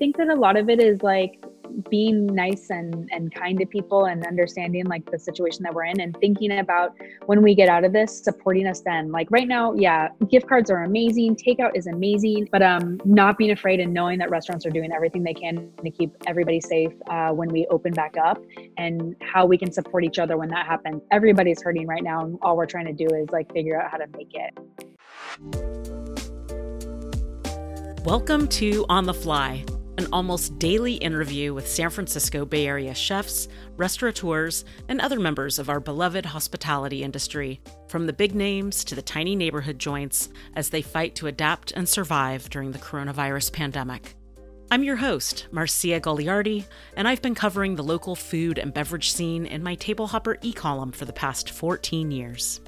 think that a lot of it is like being nice and kind to people and understanding like the situation that we're in and thinking about when we get out of this, supporting us then. Like right now, yeah, gift cards are amazing. Takeout is amazing, but not being afraid and knowing that restaurants are doing everything they can to keep everybody safe when we open back up, and how we can support each other when that happens. Everybody's hurting right now, and all we're trying to do is like figure out how to make it. Welcome to On the Fly, an almost daily interview with San Francisco Bay Area chefs, restaurateurs, and other members of our beloved hospitality industry, from the big names to the tiny neighborhood joints, as they fight to adapt and survive during the coronavirus pandemic. I'm your host, Marcia Gugliardi, and I've been covering the local food and beverage scene in my Tablehopper e-column for the past 14 years.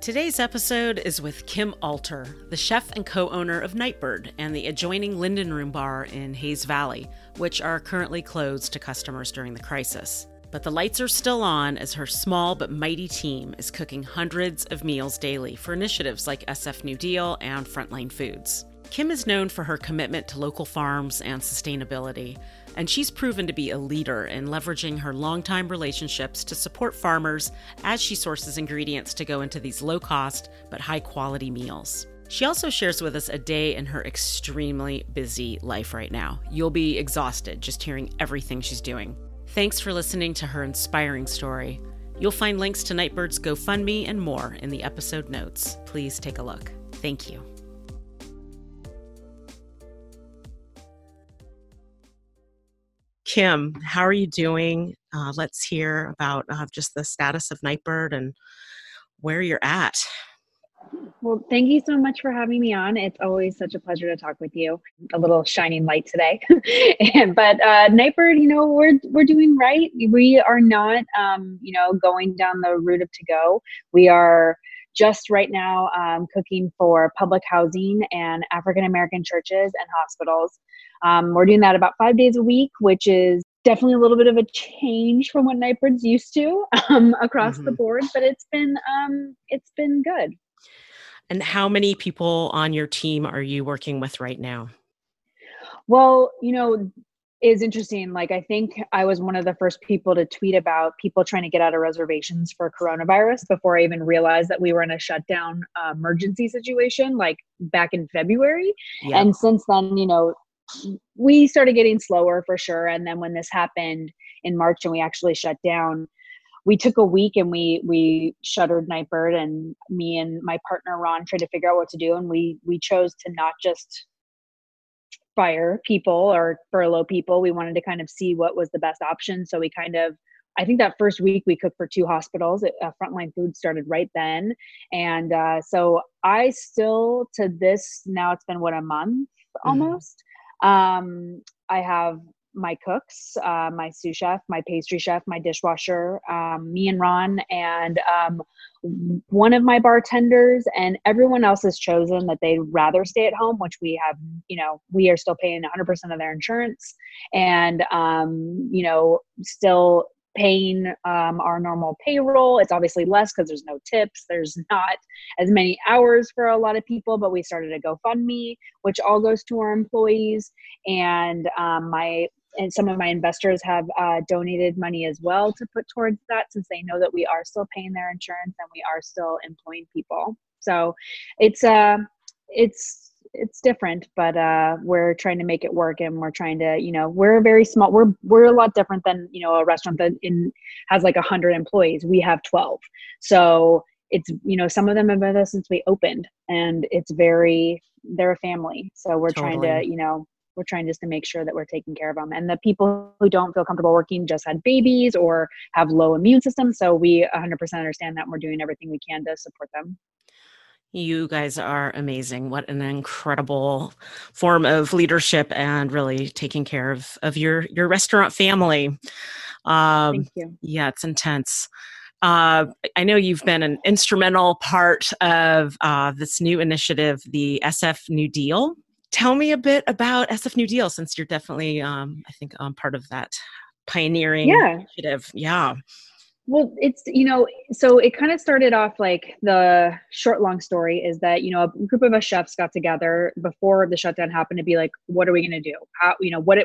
Today's episode is with Kim Alter, the chef and co-owner of Nightbird and the adjoining Linden Room Bar in Hayes Valley, which are currently closed to customers during the crisis. But the lights are still on as her small but mighty team is cooking hundreds of meals daily for initiatives like SF New Deal and Frontline Foods. Kim is known for her commitment to local farms and sustainability, and she's proven to be a leader in leveraging her longtime relationships to support farmers as she sources ingredients to go into these low-cost but high-quality meals. She also shares with us a day in her extremely busy life right now. You'll be exhausted just hearing everything she's doing. Thanks for listening to her inspiring story. You'll find links to Nightbird's GoFundMe and more in the episode notes. Please take a look. Thank you. Kim, how are you doing? Let's hear about just the status of Nightbird and where you're at. Well, thank you so much for having me on. It's always such a pleasure to talk with you. A little shining light today. But Nightbird, you know, we're doing right. We are not, going down the route of to-go. We are just right now cooking for public housing and African-American churches and hospitals. We're doing that about 5 days a week, which is definitely a little bit of a change from what Nightbird's used to across the board, but it's been good. And how many people on your team are you working with right now? Well, you know, it's interesting. Like, I think I was one of the first people to tweet about people trying to get out of reservations for coronavirus before I even realized that we were in a shutdown emergency situation, like back in February. Yeah. And since then, you know, we started getting slower for sure. And then when this happened in March and we actually shut down, we took a week and we shuttered Nightbird, and me and my partner, Ron, tried to figure out what to do. And we chose to not just fire people or furlough people. We wanted to kind of see what was the best option. So we kind of, I think that first week we cooked for two hospitals. Frontline Foods started right then. And so I still, to this, now it's been what, a month almost. Mm-hmm. I have my cooks, my sous chef, my pastry chef, my dishwasher, me and Ron, and one of my bartenders, and everyone else has chosen that they'd rather stay at home, which we have, you know, we are still paying 100% of their insurance and, still paying our normal payroll. It's obviously less because there's no tips. There's not as many hours for a lot of people, but we started a GoFundMe, which all goes to our employees. And some of my investors have donated money as well to put towards that, since they know that we are still paying their insurance and we are still employing people. So it's different, but we're trying to make it work, and we're trying to, you know, we're very small. We're a lot different than, you know, a restaurant that has like 100 employees. We have 12. So it's, you know, some of them have been with us since we opened, and they're a family. So we're trying to, you know, we're trying just to make sure that we're taking care of them. And the people who don't feel comfortable working just had babies or have low immune systems. So we 100% understand that, we're doing everything we can to support them. You guys are amazing. What an incredible form of leadership, and really taking care of your restaurant family. Thank you. Yeah, it's intense. I know you've been an instrumental part of this new initiative, the SF New Deal. Tell me a bit about SF New Deal, since you're definitely, I think, part of that pioneering initiative. Yeah. Well, it's, you know, so it kind of started off like the short, long story is that, you know, a group of us chefs got together before the shutdown happened to be like, what are we going to do? How, you know, what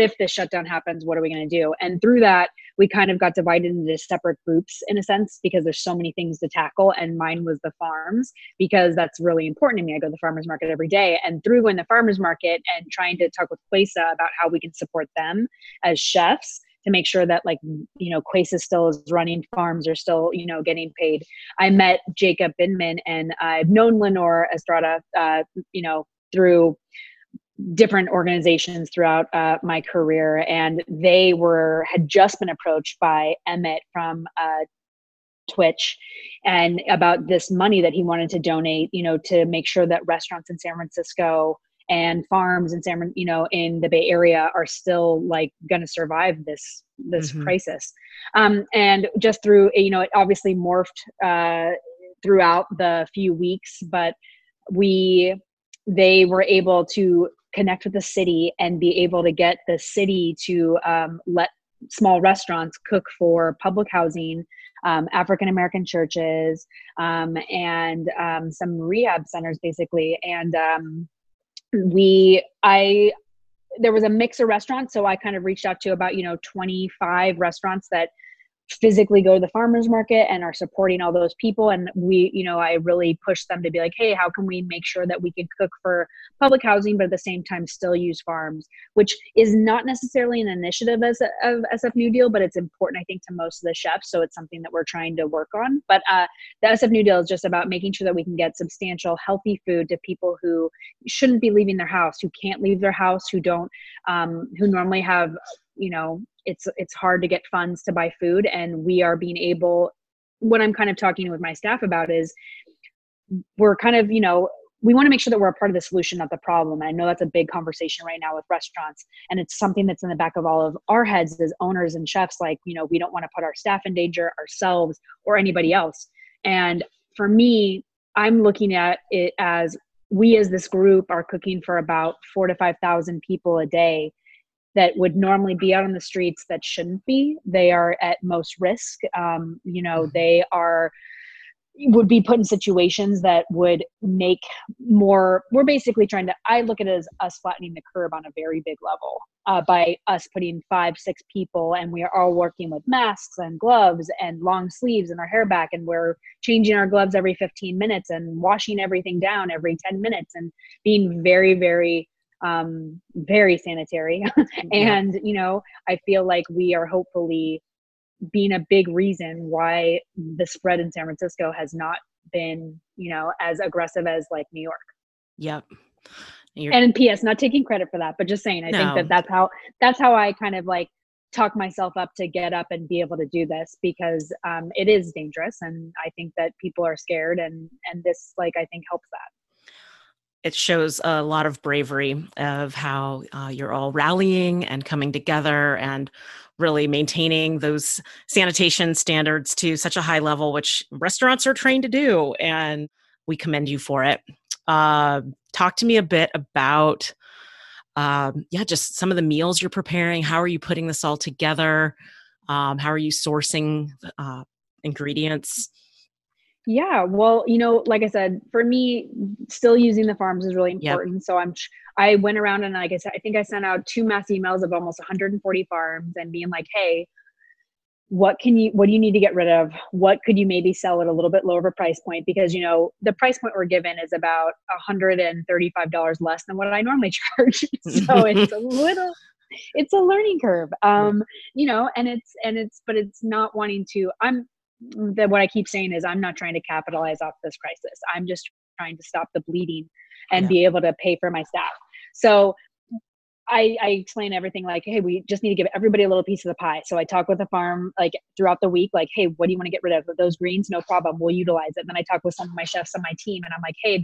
if this shutdown happens? What are we going to do? And through that, we kind of got divided into separate groups in a sense, because there's so many things to tackle. And mine was the farms, because that's really important to me. I go to the farmers market every day, and through going to the farmers market and trying to talk with Playsa about how we can support them as chefs, to make sure that, like, you know, Quesos still is running, farms are still, you know, getting paid. I met Jacob Bindman, and I've known Lenore Estrada, you know, through different organizations throughout my career. And they had just been approached by Emmett from Twitch, and about this money that he wanted to donate, you know, to make sure that restaurants in San Francisco and farms in San, you know, in the Bay Area are still like going to survive this crisis. And just through, you know, it obviously morphed throughout the few weeks, but they were able to connect with the city and be able to get the city to let small restaurants cook for public housing, African-American churches, and some rehab centers, basically. And, there was a mix of restaurants. So I kind of reached out to about, you know, 25 restaurants that physically go to the farmers market and are supporting all those people. And we, you know, I really pushed them to be like, hey, how can we make sure that we can cook for public housing, but at the same time still use farms, which is not necessarily an initiative of SF New Deal, but it's important, I think, to most of the chefs. So it's something that we're trying to work on. But the SF New Deal is just about making sure that we can get substantial, healthy food to people who shouldn't be leaving their house, who can't leave their house, who don't, who normally have, you know, it's hard to get funds to buy food. And we are being able, what I'm kind of talking with my staff about is we're kind of, you know, we want to make sure that we're a part of the solution, not the problem. And I know that's a big conversation right now with restaurants. And it's something that's in the back of all of our heads as owners and chefs, like, you know, we don't want to put our staff in danger, ourselves, or anybody else. And for me, I'm looking at it as we as this group are cooking for about 4,000 to 5,000 people a day that would normally be out on the streets that shouldn't be. They are at most risk. You know, they would be put in situations that would make more, we're basically trying to, I look at it as us flattening the curve on a very big level by us putting 5, 6 people, and we are all working with masks and gloves and long sleeves and our hair back, and we're changing our gloves every 15 minutes and washing everything down every 10 minutes and being very, very, very sanitary. And, you know, I feel like we are hopefully being a big reason why the spread in San Francisco has not been, you know, as aggressive as like New York. Yep. And PS, not taking credit for that, but just saying, I think that's how I kind of like talk myself up to get up and be able to do this, because it is dangerous. And I think that people are scared, and this, like, I think helps that. It shows a lot of bravery of how you're all rallying and coming together and really maintaining those sanitation standards to such a high level, which restaurants are trained to do. And we commend you for it. Talk to me a bit about, just some of the meals you're preparing. How are you putting this all together? How are you sourcing ingredients? Yeah. Well, you know, like I said, for me, still using the farms is really important. Yep. So I went around and, like I said, I think I sent out 2 mass emails of almost 140 farms and being like, hey, what do you need to get rid of? What could you maybe sell at a little bit lower of a price point? Because, you know, the price point we're given is about $135 less than what I normally charge. So it's a learning curve, you know, but it's not wanting to, what I keep saying is I'm not trying to capitalize off this crisis. I'm just trying to stop the bleeding and be able to pay for my staff. So I explain everything like, hey, we just need to give everybody a little piece of the pie. So I talk with the farm, like, throughout the week, like, hey, what do you want to get rid of? Those greens? No problem. We'll utilize it. And then I talk with some of my chefs on my team, and I'm like, hey, I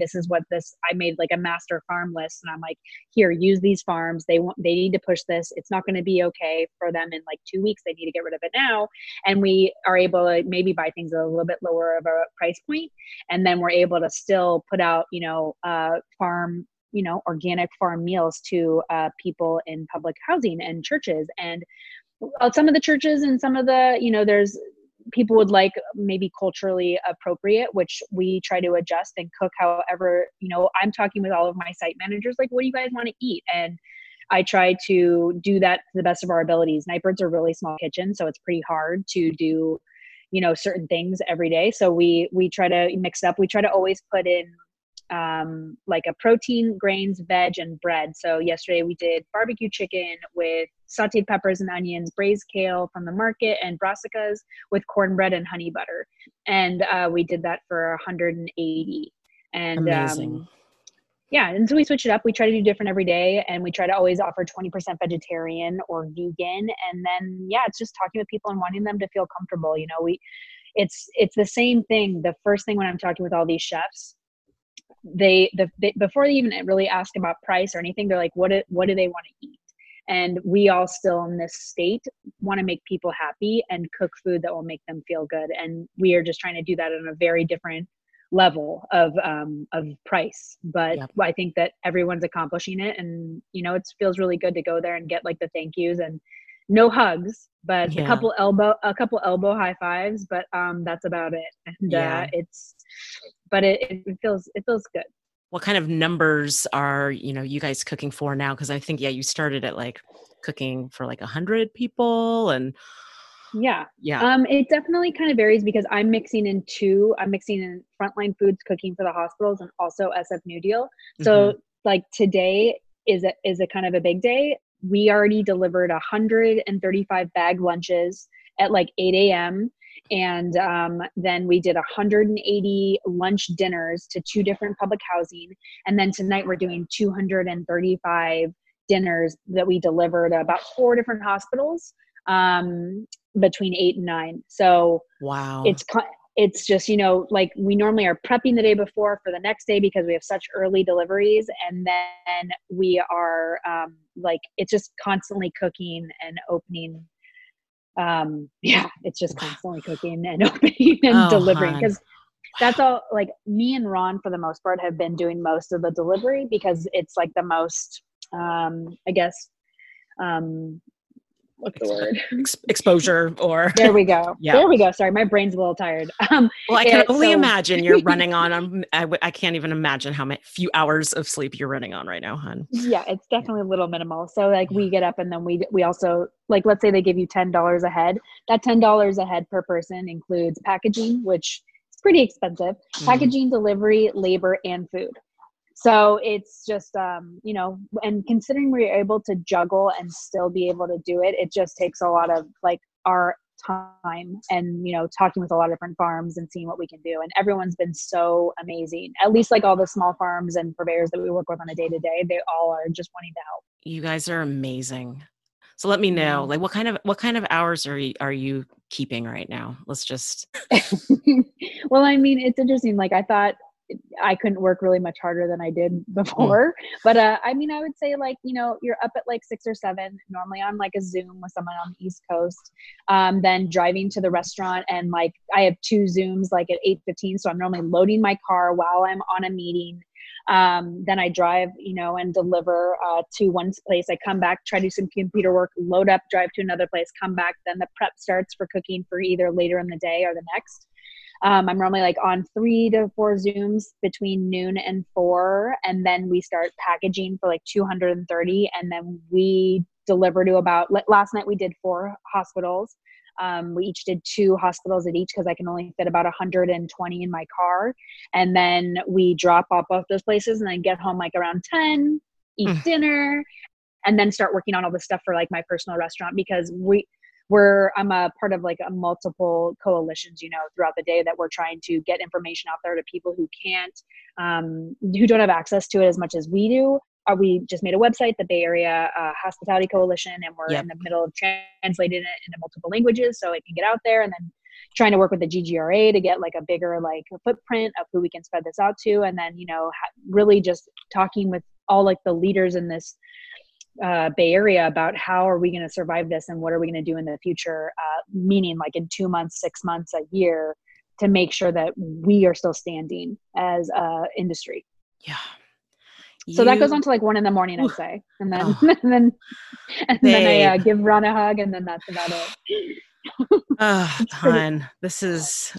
made like a master farm list, and I'm like, here, use these farms. They need to push this. It's not going to be okay for them in like 2 weeks. They need to get rid of it now. And we are able to maybe buy things at a little bit lower of a price point. And then we're able to still put out, you know, organic farm meals to people in public housing and churches. And some of the churches and some of the, you know, there's people would like maybe culturally appropriate, which we try to adjust and cook. However, you know, I'm talking with all of my site managers, like, what do you guys want to eat? And I try to do that to the best of our abilities. Nightbirds are really small kitchens, so it's pretty hard to do, you know, certain things every day. So we try to mix up. We try to always put in like a protein, grains, veg, and bread. So yesterday we did barbecue chicken with sauteed peppers and onions, braised kale from the market, and brassicas with cornbread and honey butter. And we did that for 180. And amazing. Yeah, and so we switch it up. We try to do different every day, and we try to always offer 20% vegetarian or vegan. And then, yeah, it's just talking with people and wanting them to feel comfortable. You know, it's the same thing. The first thing when I'm talking with all these chefs, they before they even really ask about price or anything, they're like, what do they want to eat? And we all still in this state want to make people happy and cook food that will make them feel good. And we are just trying to do that on a very different level of price, but yep. I think that everyone's accomplishing it, and you know, it feels really good to go there and get like the thank yous and no hugs, but yeah. a couple elbow high fives, but that's about it. And yeah. It feels good. What kind of numbers are, you know, you guys cooking for now? Because I think, yeah, you started at like cooking for like 100 people and Yeah. It definitely kind of varies because I'm mixing in Frontline Foods cooking for the hospitals and also SF New Deal. So mm-hmm. like today is a kind of a big day. We already delivered 135 bag lunches at like 8 a.m. And then we did 180 lunch dinners to 2 different public housing. And then tonight we're doing 235 dinners that we delivered to about 4 different hospitals. Between 8 and 9. So wow, it's just, you know, like we normally are prepping the day before for the next day because we have such early deliveries, and then we are like, it's just constantly cooking and opening. It's just constantly cooking and opening and delivering because that's all. Like me and Ron, for the most part, have been doing most of the delivery because it's like the most, I guess. What's the word? Exposure or... There we go. Yeah. There we go. Sorry, my brain's a little tired. Well, I can only imagine you're running on... I can't even imagine how many few hours of sleep you're running on right now, hon. Yeah, it's definitely a little minimal. So like we get up and then we also... Like let's say they give you $10 a head. That $10 a head per person includes packaging, which is pretty expensive. Packaging, delivery, labor, and food. So it's just, you know, and considering we're able to juggle and still be able to do it, it just takes a lot of like our time and, you know, talking with a lot of different farms and seeing what we can do. And everyone's been so amazing, at least like all the small farms and purveyors that we work with on a day to day, they all are just wanting to help. You guys are amazing. So let me know, like what kind of hours are you keeping right now? Let's just. Well, I mean, it's interesting. Like I thought, I couldn't work really much harder than I did before, but I mean, I would say like, you know, you're up at like 6 or 7 normally on like a Zoom with someone on the East Coast, then driving to the restaurant. And like, I have 2 Zooms like at 8:15. So I'm normally loading my car while I'm on a meeting. Then I drive, you know, and deliver to one place. I come back, try to do some computer work, load up, drive to another place, come back. Then the prep starts for cooking for either later in the day or the next. I'm normally like on 3 to 4 Zooms between noon and 4. And then we start packaging for like 230. And then we deliver to about, last night we did 4 hospitals. We each did 2 hospitals at each because I can only fit about 120 in my car. And then we drop off both those places and then get home like around 10, eat dinner, and then start working on all the stuff for like my personal restaurant because I'm a part of like a multiple coalitions, you know, throughout the day that we're trying to get information out there to people who can't, who don't have access to it as much as we do. We just made a website, the Bay Area Hospitality Coalition, and we're in the middle of translating it into multiple languages so it can get out there, and then trying to work with the GGRA to get like a bigger like a footprint of who we can spread this out to. And then, you know, really just talking with all like the leaders in this Bay Area about how are we going to survive this and what are we going to do in the future, meaning like in 2 months, 6 months, a year, to make sure that we are still standing as a industry. Yeah. So that goes on to like 1 a.m, I'd say. And then I give Ron a hug, and then that's about it. Hon, this is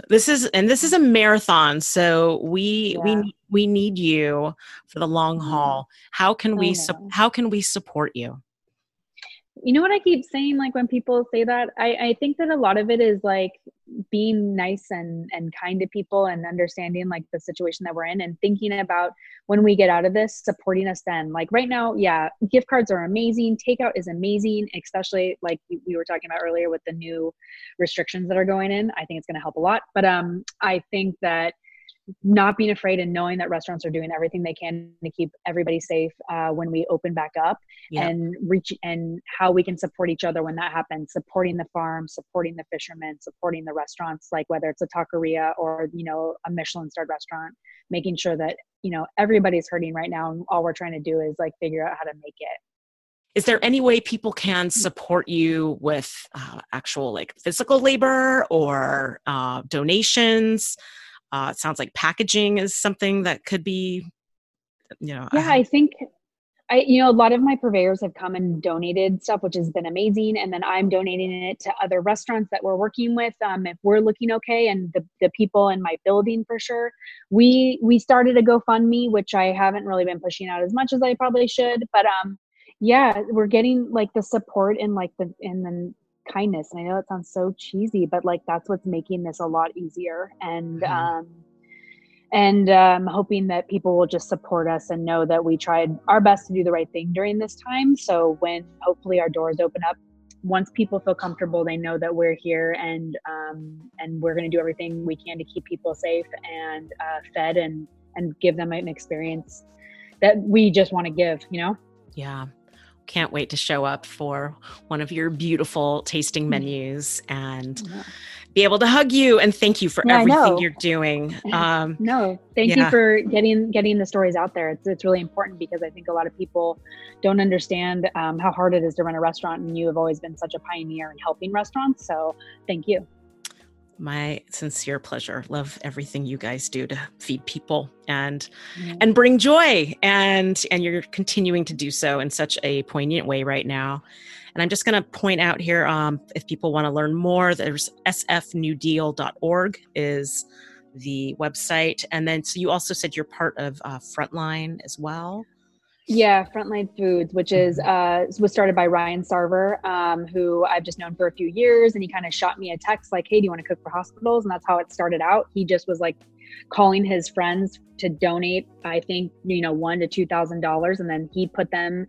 a marathon. So we need you for the long haul. How can we support you? You know what I keep saying, like when people say that, I think that a lot of it is like being nice and kind to people and understanding like the situation that we're in and thinking about when we get out of this, supporting us then. Like right now, yeah, gift cards are amazing. Takeout is amazing, especially like we were talking about earlier with the new restrictions that are going in. I think it's going to help a lot. But I think that not being afraid and knowing that restaurants are doing everything they can to keep everybody safe when we open back up and reach and how we can support each other when that happens, supporting the farm, supporting the fishermen, supporting the restaurants, like whether it's a taqueria or, you know, a Michelin-starred restaurant, making sure that, you know, everybody's hurting right now. And all we're trying to do is like figure out how to make it. Is there any way people can support you with actual like physical labor or donations? It sounds like packaging is something that could be, you know. Yeah, I think, you know, a lot of my purveyors have come and donated stuff, which has been amazing. And then I'm donating it to other restaurants that we're working with. If we're looking okay, and the people in my building for sure. We started a GoFundMe, which I haven't really been pushing out as much as I probably should. But yeah, we're getting like the support and like the kindness. And I know it sounds so cheesy, but like, that's what's making this a lot easier. And, I'm hoping that people will just support us and know that we tried our best to do the right thing during this time. So when hopefully our doors open up, once people feel comfortable, they know that we're here and we're going to do everything we can to keep people safe and, fed and give them an experience that we just want to give, you know? Yeah. Can't wait to show up for one of your beautiful tasting menus and be able to hug you and thank you for everything you're doing. Thank you for getting the stories out there. It's really important because I think a lot of people don't understand how hard it is to run a restaurant, and you have always been such a pioneer in helping restaurants. So thank you. My sincere pleasure. Love everything you guys do to feed people and bring joy. And you're continuing to do so in such a poignant way right now. And I'm just going to point out here, if people want to learn more, there's sfnewdeal.org is the website. And then, so you also said you're part of Frontline as well. Yeah, Frontline Foods, which was started by Ryan Sarver, who I've just known for a few years, and he kind of shot me a text like, "Hey, do you want to cook for hospitals?" And that's how it started out. He just was like calling his friends to donate, I think, you know, $1,000 to $2,000, and then he put them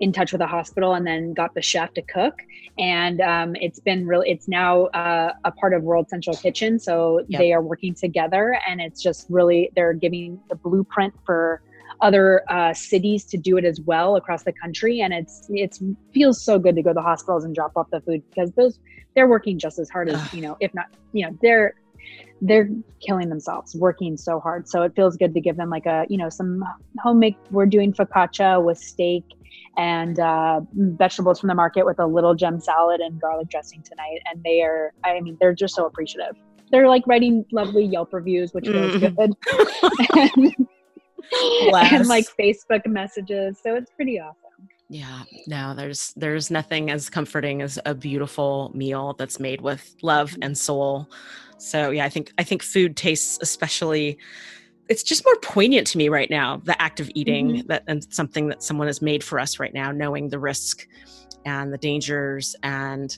in touch with a hospital, and then got the chef to cook. And it's now a part of World Central Kitchen, so they are working together, and it's just really they're giving the blueprint for other cities to do it as well across the country. And it's feels so good to go to the hospitals and drop off the food, because they're working just as hard as, you know, if not, you know, they're killing themselves working so hard. So it feels good to give them like a, you know, some homemade, we're doing focaccia with steak and vegetables from the market with a little gem salad and garlic dressing tonight. And they're just so appreciative. They're like writing lovely Yelp reviews, which feels good. And like Facebook messages. So it's pretty awesome. Yeah. No, there's nothing as comforting as a beautiful meal that's made with love and soul. So yeah, I think food tastes especially, it's just more poignant to me right now, the act of eating and something that someone has made for us right now, knowing the risk and the dangers and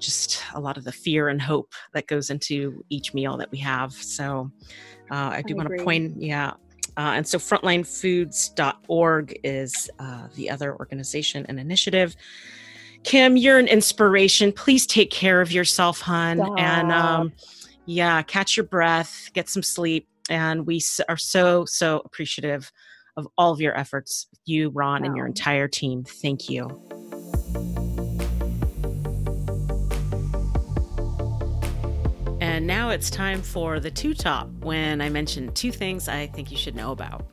just a lot of the fear and hope that goes into each meal that we have. So I do want to point, and so frontlinefoods.org is the other organization and initiative. Kim, you're an inspiration. Please take care of yourself, hon. And catch your breath, get some sleep. And we are so, so appreciative of all of your efforts. You, Ron, and your entire team. Thank you. And now it's time for the two top, when I mention two things I think you should know about.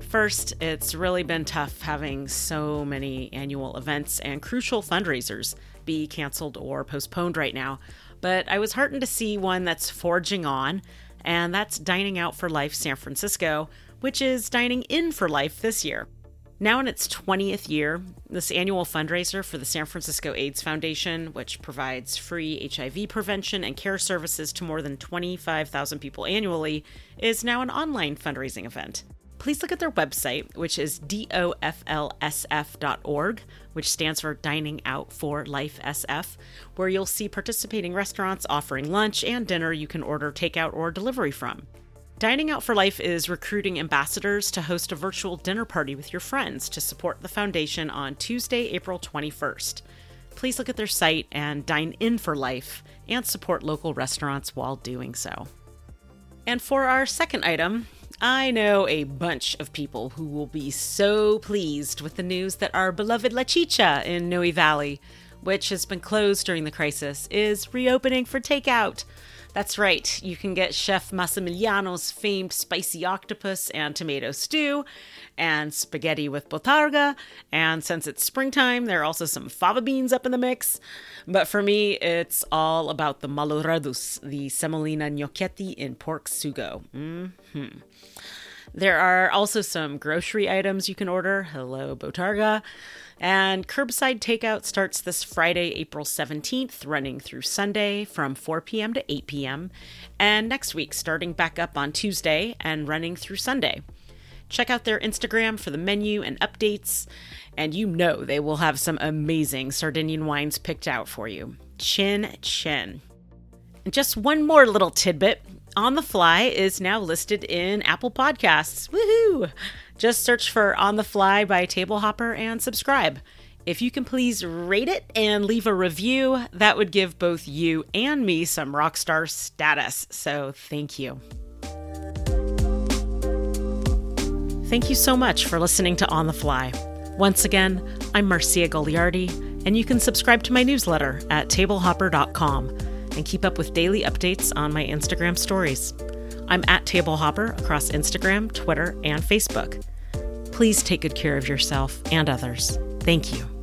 First, it's really been tough having so many annual events and crucial fundraisers be canceled or postponed right now, but I was heartened to see one that's forging on, and that's Dining Out for Life San Francisco, which is dining in for life this year. Now in its 20th year, this annual fundraiser for the San Francisco AIDS Foundation, which provides free HIV prevention and care services to more than 25,000 people annually, is now an online fundraising event. Please look at their website, which is doflsf.org, which stands for Dining Out for Life SF, where you'll see participating restaurants offering lunch and dinner you can order takeout or delivery from. Dining Out for Life is recruiting ambassadors to host a virtual dinner party with your friends to support the foundation on Tuesday, April 21st. Please look at their site and dine in for life and support local restaurants while doing so. And for our second item, I know a bunch of people who will be so pleased with the news that our beloved La Chicha in Noe Valley, which has been closed during the crisis, is reopening for takeout. That's right, you can get Chef Massimiliano's famed spicy octopus and tomato stew, and spaghetti with botarga, and since it's springtime, there are also some fava beans up in the mix. But for me, it's all about the maloradus, the semolina gnocchetti in pork sugo. There are also some grocery items you can order, hello botarga, and curbside takeout starts this Friday, April 17th, running through Sunday from 4 p.m. to 8 p.m., and next week starting back up on Tuesday and running through Sunday. Check out their Instagram for the menu and updates, and you know they will have some amazing Sardinian wines picked out for you. Chin chin. And just one more little tidbit. On the Fly is now listed in Apple Podcasts. Woohoo! Just search for On the Fly by Tablehopper and subscribe. If you can please rate it and leave a review, that would give both you and me some rock star status. So thank you. Thank you so much for listening to On the Fly. Once again, I'm Marcia Gugliardi, and you can subscribe to my newsletter at tablehopper.com. And keep up with daily updates on my Instagram stories. I'm at Tablehopper across Instagram, Twitter, and Facebook. Please take good care of yourself and others. Thank you.